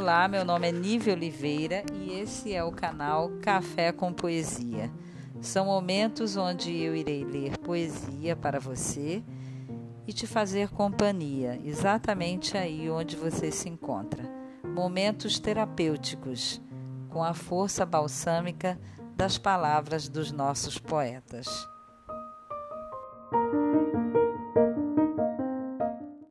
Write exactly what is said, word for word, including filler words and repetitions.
Olá, meu nome é Nível Oliveira e esse é o canal Café com Poesia. São momentos onde eu irei ler poesia para você e te fazer companhia, exatamente aí onde você se encontra. Momentos terapêuticos, com a força balsâmica das palavras dos nossos poetas.